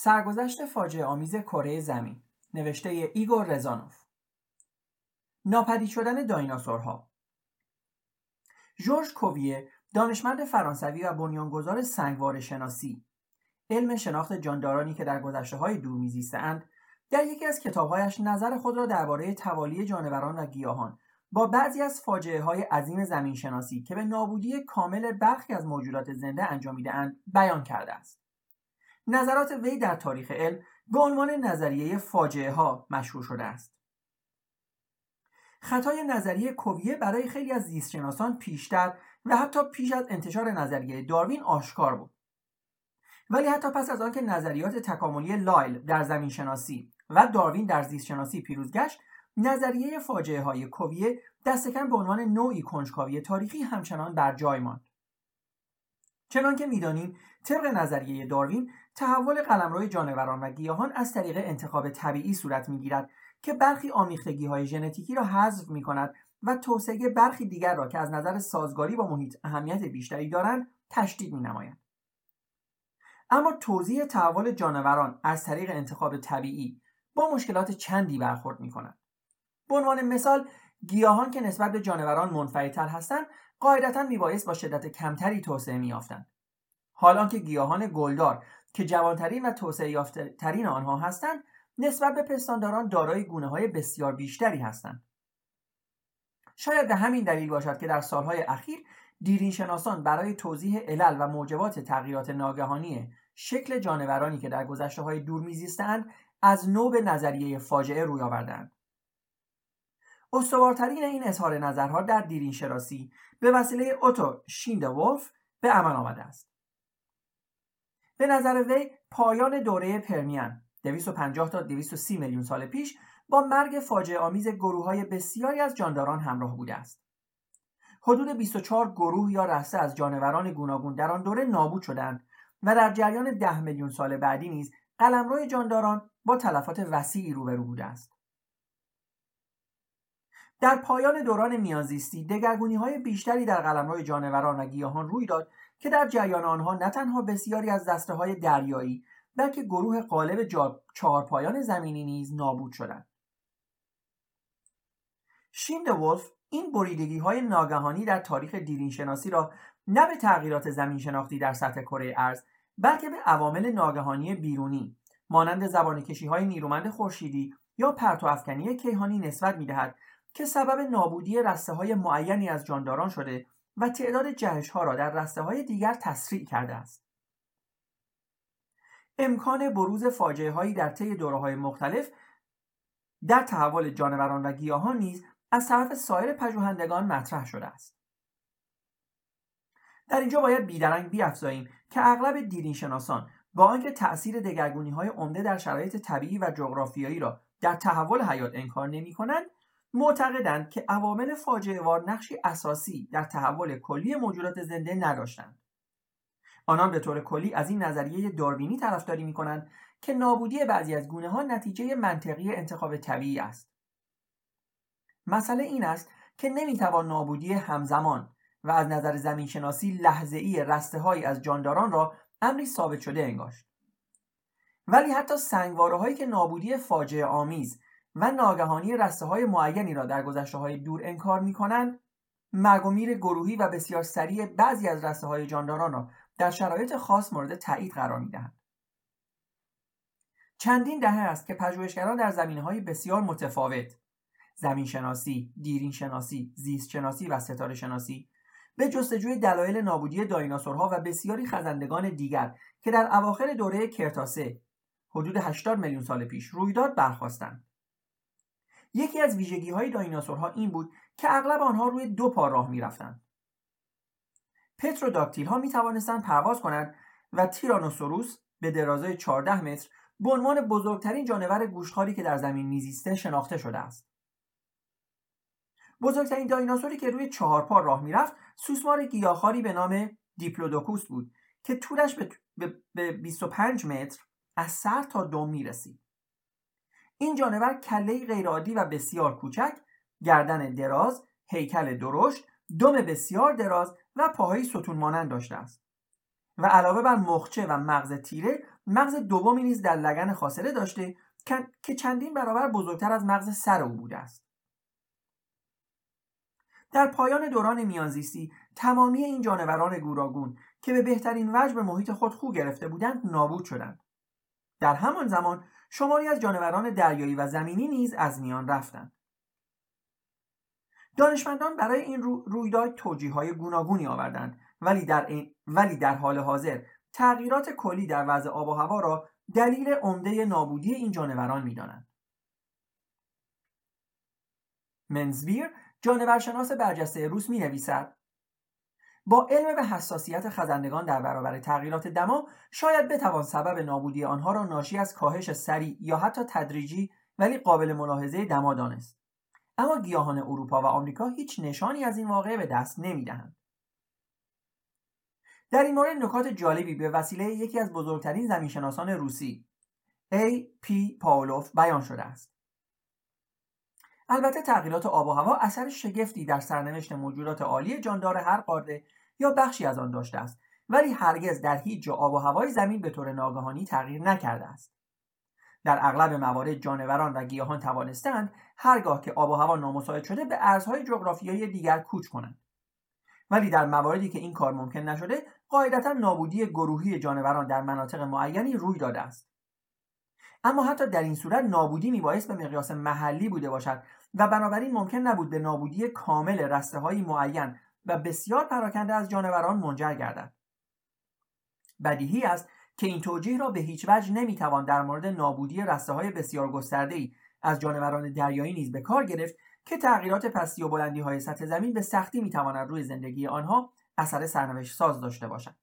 سرگذشت فاجعه آمیز کره زمین، نوشته ایگور رزانوف. ناپدید شدن دایناسورها. ژورژ کوویه، دانشمند فرانسوی و بنیانگذار سنگواره شناسی، علم شناخت جاندارانی که در گذشته‌های دور می‌زیستند، در یکی از کتاب‌هایش نظر خود را درباره توالی جانوران و گیاهان با بعضی از فاجعه‌های عظیم زمین‌شناسی که به نابودی کامل برخی از موجودات زنده انجامیده‌اند بیان کرده است. نظرات وی در تاریخ علم به عنوان نظریه فاجعه‌ها مشهور شده است. خطای نظریه کوویه برای خیلی از زیستشناسان پیشتر و حتی پیش از انتشار نظریه داروین آشکار بود. ولی حتی پس از آنکه نظریات تکاملی لایل در زمینشناسی و داروین در زیستشناسی پیروز گشت، نظریه فاجعه‌های کوویه دست کم به عنوان نوعی کنجکاوی تاریخی همچنان بر جای ماند. چنانکه می‌دانیم، طبق نظریه داروین، تحول قلمرو جانوران و گیاهان از طریق انتخاب طبیعی صورت می‌گیرد که برخی آمیختگی‌های ژنتیکی را حذف می‌کند و توسعه برخی دیگر را که از نظر سازگاری با محیط اهمیت بیشتری دارند، تشدید می‌نمایند. اما توزیع تحول جانوران از طریق انتخاب طبیعی با مشکلات چندی برخورد می‌کند. به عنوان مثال، گیاهان که نسبت به جانوران منفعل‌تر هستند، قاعدتاً میبایست با شدت کمتری توسعه می‌یافتند. حال آنکه گیاهان گلدار که جوانترین و توسعه یافته‌ترین آنها هستند، نسبت به پستانداران دارای گونه‌های بسیار بیشتری هستند. شاید به همین دلیل باشد که در سالهای اخیر دیرینشناسان برای توضیح علل و موجبات تغییرات ناگهانی شکل جانورانی که در گذشته‌های دور می‌زیستند از نو به نظریه فاجعه روی آوردند. استوارترین این اظهار نظرها در دیرینشناسی به وسیله اوتو شیندولف به عمل آمده است. به نظر وی پایان دوره پرمیان 250 تا 230 میلیون سال پیش با مرگ فاجعه آمیز گروه‌های بسیاری از جانداران همراه بوده است. حدود 24 گروه یا رسته از جانوران گوناگون در آن دوره نابود شدند و در جریان 10 میلیون سال بعدی نیز قلمرو جانداران با تلفات وسیعی روبرو بوده است. در پایان دوران میانزیستی دگرگونی‌های بیشتری در قلمرو جانوران و گیاهان روی داد که در جریان آنها نه تنها بسیاری از دسته‌های دریایی بلکه گروه غالب چهارپایان زمینی نیز نابود شدند. شیندولف این بریدگی‌های ناگهانی در تاریخ دیرینشناسی را نه به تغییرات زمین‌شناختی در سطح کره ارض بلکه به عوامل ناگهانی بیرونی مانند زبانه‌کشی‌های نیرومند خورشیدی یا پرتوافکنی کیهانی نسبت می‌دهد که سبب نابودی رسته‌های معینی از جانداران شده و تعداد جهش‌ها را در رسته‌های دیگر تسریع کرده است. امکان بروز فاجعه‌هایی در طی دوره‌های مختلف در تحول جانوران و گیاهان نیز از طرف سایر پژوهندگان مطرح شده است. در اینجا باید بی‌درنگ بیافزاییم که اغلب دیرینشناسان با آنکه تأثیر دگرگونی‌های عمده در شرایط طبیعی و جغرافیایی را در تحول حیات انکار نمی‌کنند، معتقدند که عوامل فاجعه‌وار نقشی اساسی در تحول کلی موجودات زنده نداشتند. آنان به طور کلی از این نظریه داروینی طرفداری می‌کنند که نابودی بعضی از گونه‌ها نتیجه منطقی انتخاب طبیعی است. مسئله این است که نمی‌توان نابودی همزمان و از نظر زمین‌شناسی لحظه‌ای رسته‌هایی از جانداران را امری ثابت شده انگاشت. ولی حتی سنگواره‌هایی که نابودی فاجعه‌آمیز و ناگهانی رسته‌های معینی را در گذشته‌های دور انکار می‌کنند، مرگ و میر گروهی و بسیار سریع بعضی از رسته‌های جانداران را در شرایط خاص مورد تایید قرار می‌دهند. چندین دهه است که پژوهشگران در زمینه‌های بسیار متفاوت، زمینشناسی، دیرینشناسی، زیستشناسی و ستاره‌شناسی، به جستجوی دلایل نابودی دایناسورها و بسیاری خزندگان دیگر که در اواخر دوره کرتاسه، حدود 80 میلیون سال پیش رویداد برخاستند. یکی از ویژگی‌های دایناسورها این بود که اغلب آنها روی دو پا راه می‌رفتند. پتروداکتیل‌ها می‌توانستند پرواز کنند و تیرانوسوروس به درازای 14 متر به عنوان بزرگترین جانور گوشتخواری که در زمین میزیسته شناخته شده است. بزرگترین دایناسوری که روی 4 پا راه می‌رفت، سوسمار گیاهخواری به نام دیپلودوکوس بود که طولش به 25 متر از سر تا دم می‌رسید. این جانور کله غیرعادی و بسیار کوچک، گردن دراز، هیکل درشت، دم بسیار دراز و پاهای ستون مانند داشته است و علاوه بر مخچه و مغز تیره مغز دومی نیز در لگن خاصره داشته که چندین برابر بزرگتر از مغز سر او بوده است. در پایان دوران میانزیستی تمامی این جانوران گوناگون که به بهترین وجه به محیط خود خو گرفته بودند نابود شدند. در همان زمان شماری از جانوران دریایی و زمینی نیز از میان رفتند. دانشمندان برای این رویداد توجیه‌های گوناگونی آوردند، ولی در حال حاضر تغییرات کلی در وضع آب و هوا را دلیل عمده نابودی این جانوران می‌دانند. منزبیر، جانورشناس برجسته روس، می‌نویسد: با علم به حساسیت خزندگان در برابر تغییرات دما، شاید بتوان سبب نابودی آنها را ناشی از کاهش سریع یا حتی تدریجی ولی قابل ملاحظه دما دانست. اما گیاهان اروپا و آمریکا هیچ نشانی از این واقعه به دست نمی‌دهند. در این مورد نکات جالبی به وسیله یکی از بزرگترین زمینشناسان روسی، A. P. پاولوف، بیان شده است. البته تغییرات آب و هوا اثر شگفتی در سرنوشت موجودات عالی جاندار هر قاره یا بخشی از آن داشته است، ولی هرگز در هیچ جا آب و هوای زمین به طور ناگهانی تغییر نکرده است. در اغلب موارد جانوران و گیاهان توانستند هرگاه که آب و هوا نامساعد شده به ارزهای جغرافیایی دیگر کوچ کنند. ولی در مواردی که این کار ممکن نشده، قاعدتا نابودی گروهی جانوران در مناطق معینی روی داده است. اما حتی در این صورت نابودی میبایست به مقیاس محلی بوده باشد و بنابراین ممکن نبود به نابودی کامل رسته‌های معین و بسیار پراکنده از جانوران منجر گردد. بدیهی است که این توجیه را به هیچ وجه نمیتوان در مورد نابودی رسته‌های بسیار گسترده‌ای از جانوران دریایی نیز به کار گرفت که تغییرات پستی و بلندی‌های سطح زمین به سختی میتواند روی زندگی آنها اثر سرنوشت ساز داشته باشد.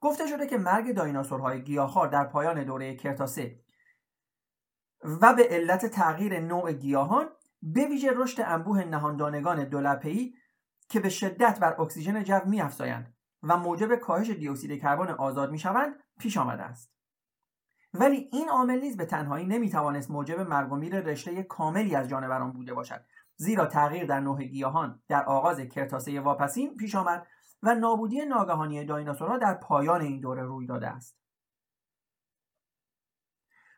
گفته شده که مرگ دایناسورهای گیاهخوار در پایان دوره کرتاسه و به علت تغییر نوع گیاهان، به ویژه رشد انبوه نهاندانگان دولپه‌ای که به شدت بر اکسیژن جو می‌افزایند و موجب کاهش دیوکسید کربن آزاد می‌شوند، پیش آمده است. ولی این عامل نیز به تنهایی نمیتوانست موجب مرگ و میر رشته کاملی از جانوران بوده باشد، زیرا تغییر در نوع گیاهان در آغاز کرتاسه واپسین پیش آمد و نابودی ناگهانی دایناسورها در پایان این دوره روی داده است.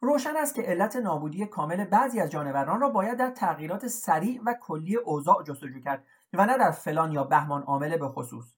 روشن است که علت نابودی کامل بعضی از جانوران را باید در تغییرات سریع و کلی اوضاع جستجو کرد و نه در فلان یا بهمان عامل به خصوص.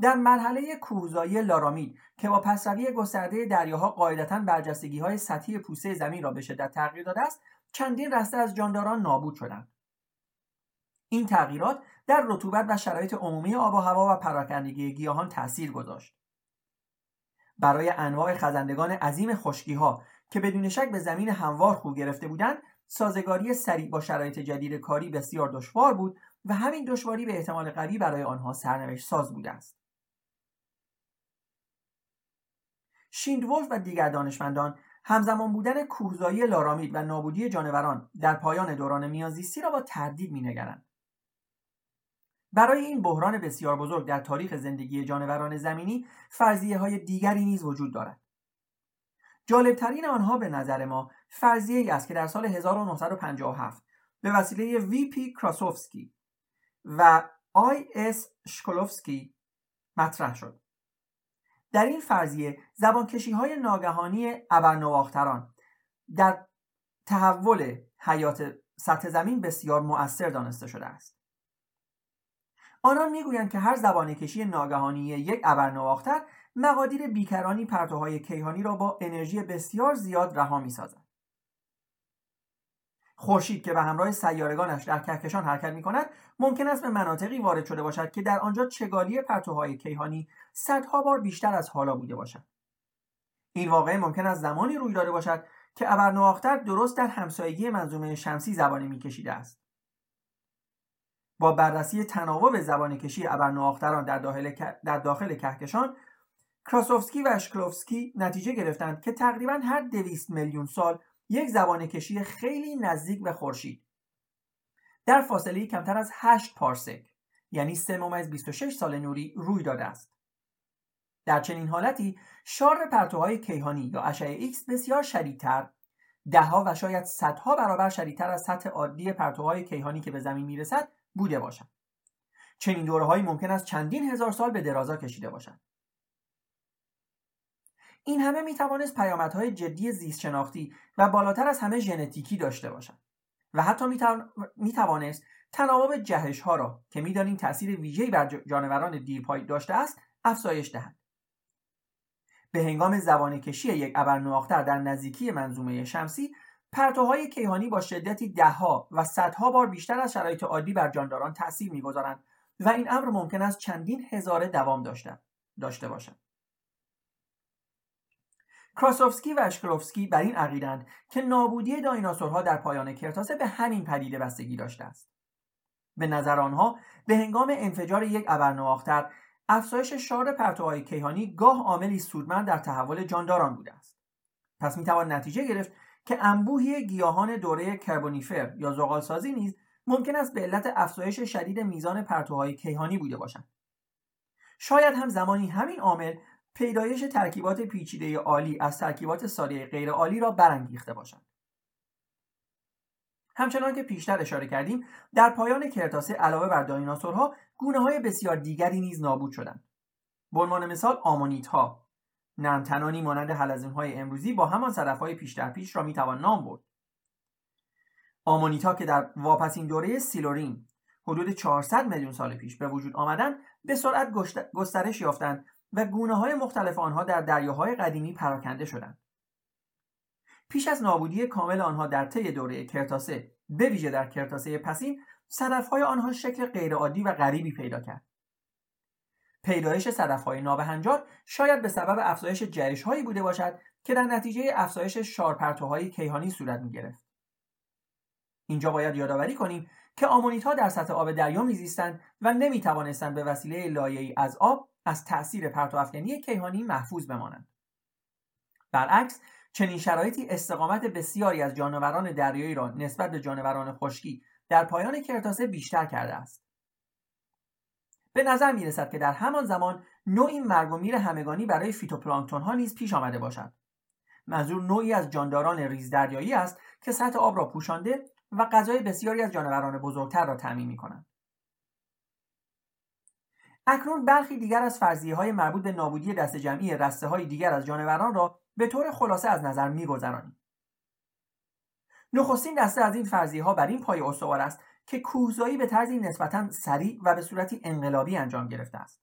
در مرحله کوهزایی لارامید که با پسروی گسترده دریاها قاعدتاً برجستگی‌های سطحی پوسته زمین را به شدت تغییر داده است، چندین رسته از جانداران نابود شدند. این تغییرات در رطوبت و شرایط عمومی آب و هوا و پراکندگی گیاهان تأثیر گذاشت. برای انواع خزندگان عظیم خشکی‌ها که بدون شک به زمین هموار خو گرفته بودند، سازگاری سریع با شرایط جدید کاری بسیار دشوار بود و همین دشواری به احتمال قوی برای آنها سرنوشت ساز بوده است. شیندولف و دیگر دانشمندان همزمان بودن کوهزایی لارامید و نابودی جانوران در پایان دوران میانزیستی را با تردید می‌نگرند. برای این بحران بسیار بزرگ در تاریخ زندگی جانوران زمینی، فرضیه‌های دیگری نیز وجود دارد. جالب‌ترین آنها به نظر ما فرضیه‌ای است که در سال 1957 به وسیله وی پی کراسوفسکی و آی اس شکلوفسکی مطرح شد. در این فرضیه زبانکشی‌های ناگهانی ابرنواختران در تحول حیات سطح زمین بسیار مؤثر دانسته شده است. آنان می‌گویند که هر زبانکشی ناگهانی یک ابرنواختر مقادیر بیکرانی پرتوهای کیهانی را با انرژی بسیار زیاد رها می‌سازد. خورشید که به همراه سیارگانش در کهکشان حرکت می‌کند، ممکن است به مناطقی وارد شده باشد که در آنجا چگالی پرتوهای کیهانی صدها بار بیشتر از حالا بوده باشد. این واقعه ممکن است زمانی روی داده باشد که ابرنواختر درست در همسایگی منظومه شمسی زبانه می‌کشیده است. با بررسی تناوب زبانه‌کشی ابرنواختران در داخل کهکشان، کراسوفسکی و شکلوفسکی نتیجه گرفتند که تقریباً هر 200 میلیون سال یک زبانه‌کشی خیلی نزدیک به خورشید در فاصله کمتر از 8 پارسک، یعنی 3.26 سال نوری روی داده است. در چنین حالتی شار پرتوهای کیهانی یا اشعه ایکس بسیار شدیدتر، دهها و شاید صدها برابر شدیدتر از سطح عادی پرتوهای کیهانی که به زمین میرسد بوده باشد. چنین دوره‌هایی ممکن است چندین هزار سال به درازا کشیده باشند. این همه میتوانست پیامدهای جدی زیست شناختی و بالاتر از همه ژنتیکی داشته باشد و حتی میتوانست تناوب جهش‌ها را که می‌دانیم تأثیر ویژه‌ای بر جانوران دیرپایی داشته است افزایش دهد. به هنگام زبانه کشی یک ابرنواختر در نزدیکی منظومه شمسی، پرتوهای کیهانی با شدتی دهها و صدها بار بیشتر از شرایط عادی بر جانداران تأثیر می‌گذارند و این امر ممکن است چندین هزاره دوام داشته باشد. کراسوفسکی و اشکلوفسکی بر این عقیده‌اند که نابودی دایناسورها در پایان کرتاسه به همین پدیده بستگی داشته است. به نظر آنها به هنگام انفجار یک ابرنواختر، افزایش شار پرتوهای کیهانی گاه عاملی سودمند در تحول جانداران بوده است. پس میتوان نتیجه گرفت که انبوهی گیاهان دوره کربونیفر یا زغالسازی نیز ممکن است به علت افزایش شدید میزان پرتوهای کیهانی بوده باشند. شاید هم زمانی همین عامل پیدایش ترکیبات پیچیده آلی از ترکیبات ساده غیر آلی را برانگیخته باشد. همچنان که پیشتر اشاره کردیم، در پایان کرتاسه علاوه بر دایناسورها، گونه‌های بسیار دیگری نیز نابود شدند. به عنوان مثال آمونیت‌ها، نمتنانی مانند حلزون‌های امروزی با همان صدف‌های پیش در پیش را می‌توان نام برد. آمونیت‌ها که در واپسین دوره سیلورین حدود 400 میلیون سال پیش به وجود آمدند، به سرعت گسترش یافتند و گونه‌های مختلف آنها در دریاهای قدیمی پراکنده شدند. پیش از نابودی کامل آنها در طی دوره کرتاسه، به ویژه در کرتاسه پسین، صدف‌های آنها شکل غیرعادی و غریبی پیدا کرد. پیدایش صدف‌های نابهنجار شاید به سبب افزایش جهش‌هایی بوده باشد که در نتیجه افزایش شارپرتوهای کیهانی صورت می‌گرفت. اینجا باید یادآوری کنیم که آمونیت‌ها در سطح آب دریا می‌زیستند و نمی‌توانستند به وسیله لایه‌ای از آب از تأثیر پرتوافکنی کیهانی محفوظ بمانند. برعکس، چنین شرایطی استقامت بسیاری از جانوران دریایی را نسبت به جانوران خشکی در پایان کرتاسه بیشتر کرده است. به نظر می رسد که در همان زمان نوعی مرگ و میر همگانی برای فیتوپلانکتون ها نیز پیش آمده باشد. منظور نوعی از جانداران ریز دریایی است که سطح آب را پوشانده و غذای بسیاری از جانوران بزرگتر را تامین می کنند. اکنون برخی دیگر از فرضیه های مربوط به نابودی دسته جمعی رسته های دیگر از جانوران را به طور خلاصه از نظر می‌گذرانیم. نخستین دسته از این فرضیه‌ها بر این پایه استوار است که کوهزایی به طرزی نسبتاً سریع و به صورتی انقلابی انجام گرفته است.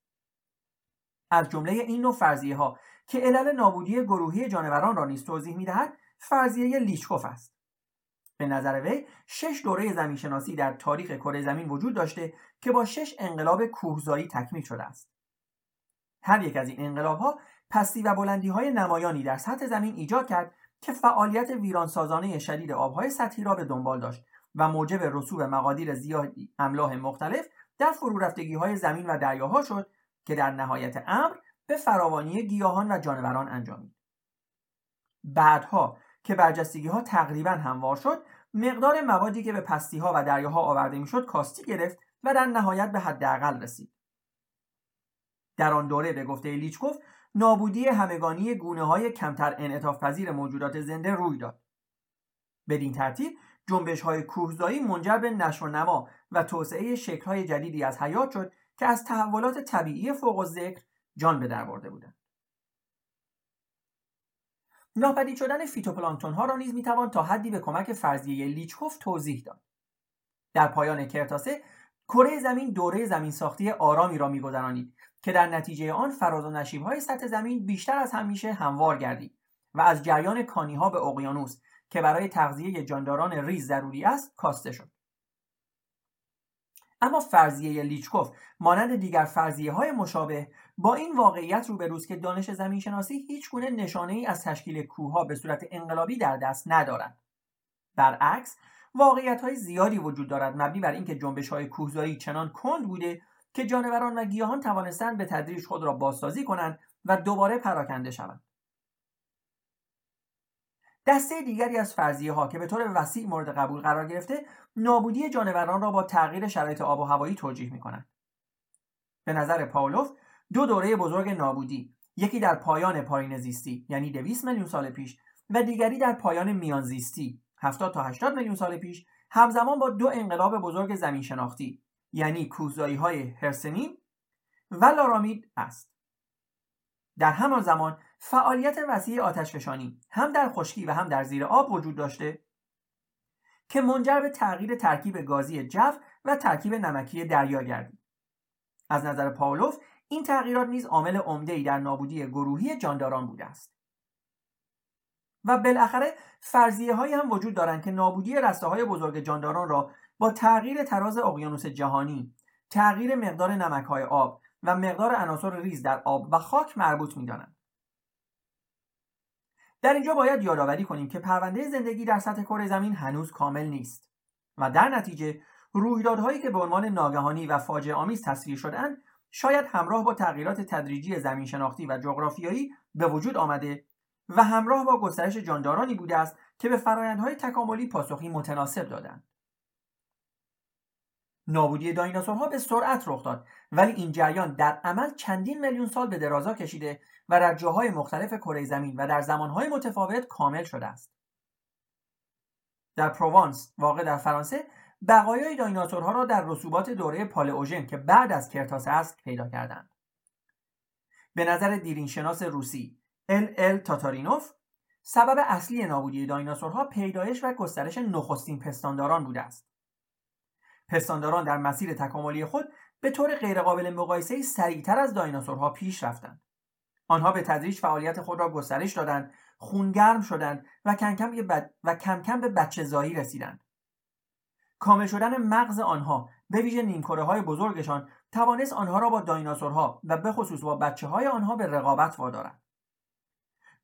از جمله این نوع فرضیه‌ها که علل نابودی گروهی جانوران را نیز توضیح می‌دهد، فرضیه لیچکوف است. به نظر وی 6 دوره زمین‌شناسی در تاریخ کره زمین وجود داشته که با 6 انقلاب کوهزایی تکمیل شده است. هر یک از این انقلاب‌ها پستی و بلندی‌های نمایانی در سطح زمین ایجاد کرد که فعالیت ویرانسازانه شدید آب‌های سطحی را به دنبال داشت و موجب رسوب مقادیر زیادی املاح مختلف در فرورفتگی‌های زمین و دریاها شد که در نهایت امر به فراوانی گیاهان و جانوران انجامید. بعدها که برجستگی‌ها تقریباً هموار شد، مقدار موادی که به پستی‌ها و دریاها آورده می‌شد کاستی گرفت و در نهایت به حداقل رسید. در آن دوره به گفته لیچکوف، نابودی همگانی گونه‌های کمتر انعطاف‌پذیر موجودات زنده روی داد. بدین ترتیب جنبش‌های کوهزایی منجر به نشو و نما و توسعه شکل‌های جدیدی از حیات شد که از تحولات طبیعی فوق‌الذکر جان به در برده بودند. ناپدید شدن فیتوپلانکتون‌ها را نیز می‌توان تا حدی به کمک فرضیه لیچکوف توضیح داد. در پایان کرتاسه، کره زمین دوره زمین‌ساختی آرامی را می‌گذرانید که در نتیجه آن فراز و نشیب‌های سطح زمین بیشتر از همیشه هموار گردید و از جریان کانی‌ها به اقیانوس که برای تغذیه جانداران ریز ضروری است کاسته شد. اما فرضیه لیچکوف مانند دیگر فرضیه‌های مشابه با این واقعیت روبروست که دانش زمین‌شناسی هیچگونه نشانه‌ای از تشکیل کوه‌ها به صورت انقلابی در دست ندارد. برعکس، واقعیت‌های زیادی وجود دارد مبنی بر اینکه جنبش‌های کوهزایی چنان کند بوده که جانوران و گیاهان توانستند به تدریج خود را بازسازی کنند و دوباره پراکنده شوند. دسته دیگری از فرضیه‌ها که به طور وسیع مورد قبول قرار گرفته، نابودی جانوران را با تغییر شرایط آب و هوایی توجیه می‌کنند. به نظر پاولوف، دو دوره بزرگ نابودی، یکی در پایان پارینزیستی یعنی 200 میلیون سال پیش و دیگری در پایان میانزیستی 70 تا 80 میلیون سال پیش، همزمان با دو انقلاب بزرگ زمین‌شناختی، یعنی کوزایی‌های هرسنین و لارامید است. در همان زمان فعالیت وسیع آتشفشانی هم در خشکی و هم در زیر آب وجود داشته که منجر به تغییر ترکیب گازی جو و ترکیب نمکی دریا گردید. از نظر پاولوف این تغییرات نیز عامل عمده‌ای در نابودی گروهی جانداران بوده است. و بالاخره فرضیه‌هایی هم وجود دارند که نابودی رسته‌های بزرگ جانداران را با تغییر تراز اقیانوس جهانی، تغییر مقدار نمک‌های آب و مقدار عناصر ریز در آب و خاک مربوط می‌دانند. در اینجا باید یادآوری کنیم که پرونده زندگی در سطح کره زمین هنوز کامل نیست و در نتیجه رویدادهایی که به عنوان ناگهانی و فاجعه‌آمیز تصویر شده‌اند شاید همراه با تغییرات تدریجی زمین‌شناختی و جغرافیایی به وجود آمده و همراه با گسترش جاندارانی بوده است که به فرآیندهای تکاملی پاسخی متناسب دادند. نابودی دایناسورها به سرعت رخ داد، ولی این جریان در عمل چندین میلیون سال به درازا کشیده و در جاهای مختلف کره زمین و در زمانهای متفاوت کامل شده است. در پروانس، واقع در فرانسه، بقایای دایناسورها را در رسوبات دوره پالئوژن که بعد از کرتاسه است پیدا کردند. به نظر دیرینشناس روسی N. L. تاتارینوف، سبب اصلی نابودی دایناسورها پیدایش و گسترش نخستین پستانداران بوده است. پستانداران در مسیر تکاملی خود به طور غیرقابل مقایسه سریعتر از دایناسورها پیش رفتند. آنها به تدریج فعالیت خود را گسترش دادند، خونگرم شدند و کم کم به بچه‌زایی رسیدند. کامل شدن مغز آنها، به ویژه نیمکره‌های بزرگشان، توانست آنها را با دایناسورها و به خصوص با بچه‌های آنها به رقابت وادارد.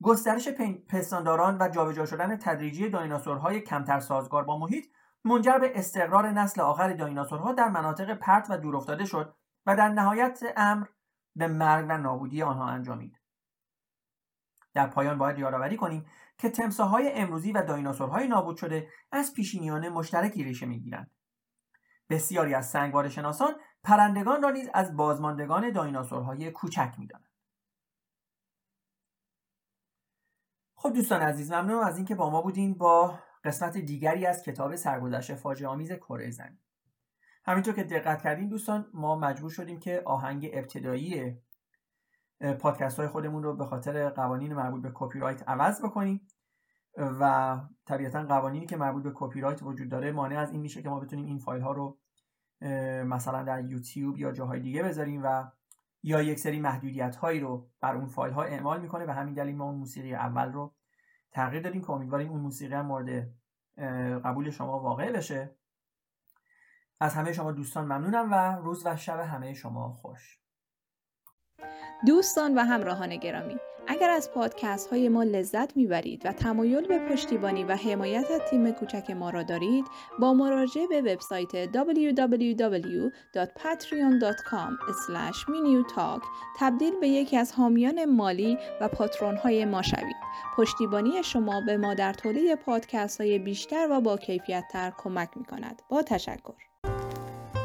گسترش پستانداران و جابجا شدن تدریجی دایناسورهای کمتر سازگار با محیط منجر به استقرار نسل آخر دایناسورها در مناطق پرت و دورافتاده شد و در نهایت امر به مرگ و نابودی آنها انجامید. در پایان باید یادآوری کنیم که تمساح‌های امروزی و دایناسورهای نابود شده از پیشینیان مشترکی ریشه می‌گیرند. بسیاری از سنگواره شناسان پرندگان را نیز از بازماندگان دایناسورهای کوچک می‌دانند. خب دوستان عزیز، ممنونم از اینکه با ما بودین با قسمت دیگری از کتاب سرگذشت فاجعه‌آمیز کره زمین. همینطور که دقت کردین دوستان، ما مجبور شدیم که آهنگ ابتدایی پادکست‌های خودمون رو به خاطر قوانین مربوط به کپی رایت عوض بکنیم و طبیعتاً قوانینی که مربوط به کپی رایت وجود داره مانع از این میشه که ما بتونیم این فایل‌ها رو مثلا در یوتیوب یا جاهای دیگه بذاریم و یا یک سری محدودیت‌هایی رو بر اون فایل‌ها اعمال می‌کنه و همین دلیل ما اون موسیقی اول رو تغییر دادیم که امیدواریم اون موسیقی هم مورد قبول شما واقع بشه. از همه شما دوستان ممنونم و روز و شب همه شما خوش. دوستان و همراهان گرامی، اگر از پادکست‌های ما لذت می‌برید و تمایل به پشتیبانی و حمایت از تیم کوچک ما را دارید، با مراجعه به وبسایت www.patreon.com/minutalk تبدیل به یکی از حامیان مالی و پاترون‌های ما شوید. پشتیبانی شما به ما در تولید پادکست‌های بیشتر و با کیفیت‌تر کمک می‌کند. با تشکر.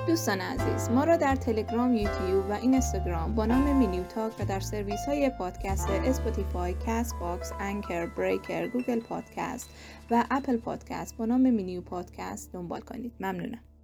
دوستان عزیز، ما را در تلگرام، یوتیوب و اینستاگرام با نام مینیو تاک و در سرویس های پادکست اسپاتیفای، کست باکس، انکر، بریکر، گوگل پادکست و اپل پادکست با نام مینیو پادکست دنبال کنید. ممنونم.